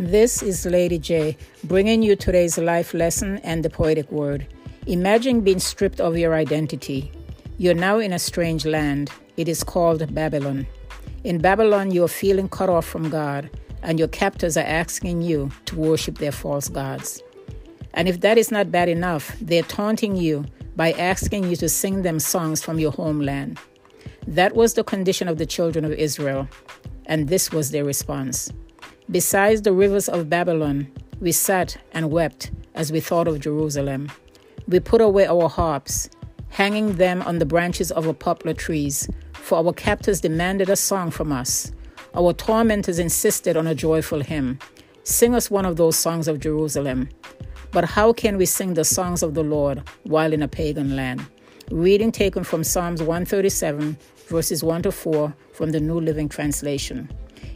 This is Lady J, bringing you today's life lesson and the poetic word. Imagine being stripped of your identity. You're now in a strange land. It is called Babylon. In Babylon, you're feeling cut off from God, and your captors are asking you to worship their false gods. And if that is not bad enough, they're taunting you by asking you to sing them songs from your homeland. That was the condition of the children of Israel, and this was their response. Besides the rivers of Babylon, we sat and wept as we thought of Jerusalem. We put away our harps, hanging them on the branches of our poplar trees, for our captors demanded a song from us. Our tormentors insisted on a joyful hymn. Sing us one of those songs of Jerusalem. But how can we sing the songs of the Lord while in a pagan land? Reading taken from Psalms 137, verses 1-4 from the New Living Translation.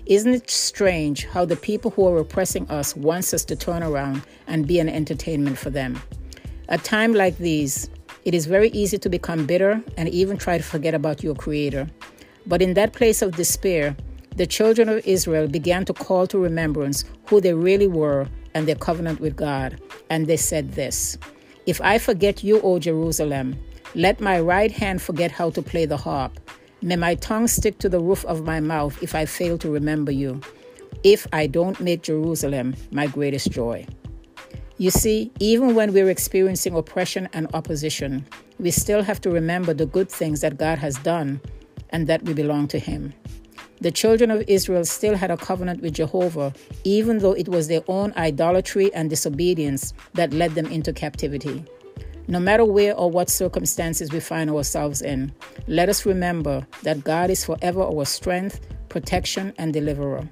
Isn't it strange how the people who are oppressing us wants us to turn around and be an entertainment for them? At times like these, it is very easy to become bitter and even try to forget about your Creator. But in that place of despair, the children of Israel began to call to remembrance who they really were and their covenant with God. And they said this, "If I forget you, O Jerusalem, let my right hand forget how to play the harp. May my tongue stick to the roof of my mouth if I fail to remember you, if I don't make Jerusalem my greatest joy." You see, even when we're experiencing oppression and opposition, we still have to remember the good things that God has done and that we belong to Him. The children of Israel still had a covenant with Jehovah, even though it was their own idolatry and disobedience that led them into captivity. No matter where or what circumstances we find ourselves in, let us remember that God is forever our strength, protection, and deliverer.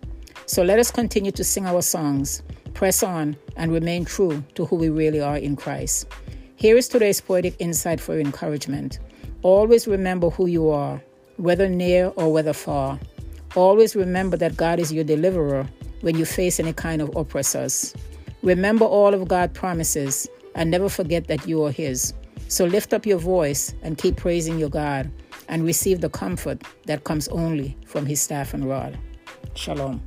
So let us continue to sing our songs, press on, and remain true to who we really are in Christ. Here is today's poetic insight for your encouragement. Always remember who you are, whether near or whether far. Always remember that God is your deliverer when you face any kind of oppressors. Remember all of God's promises and never forget that you are His. So lift up your voice and keep praising your God and receive the comfort that comes only from His staff and rod. Shalom.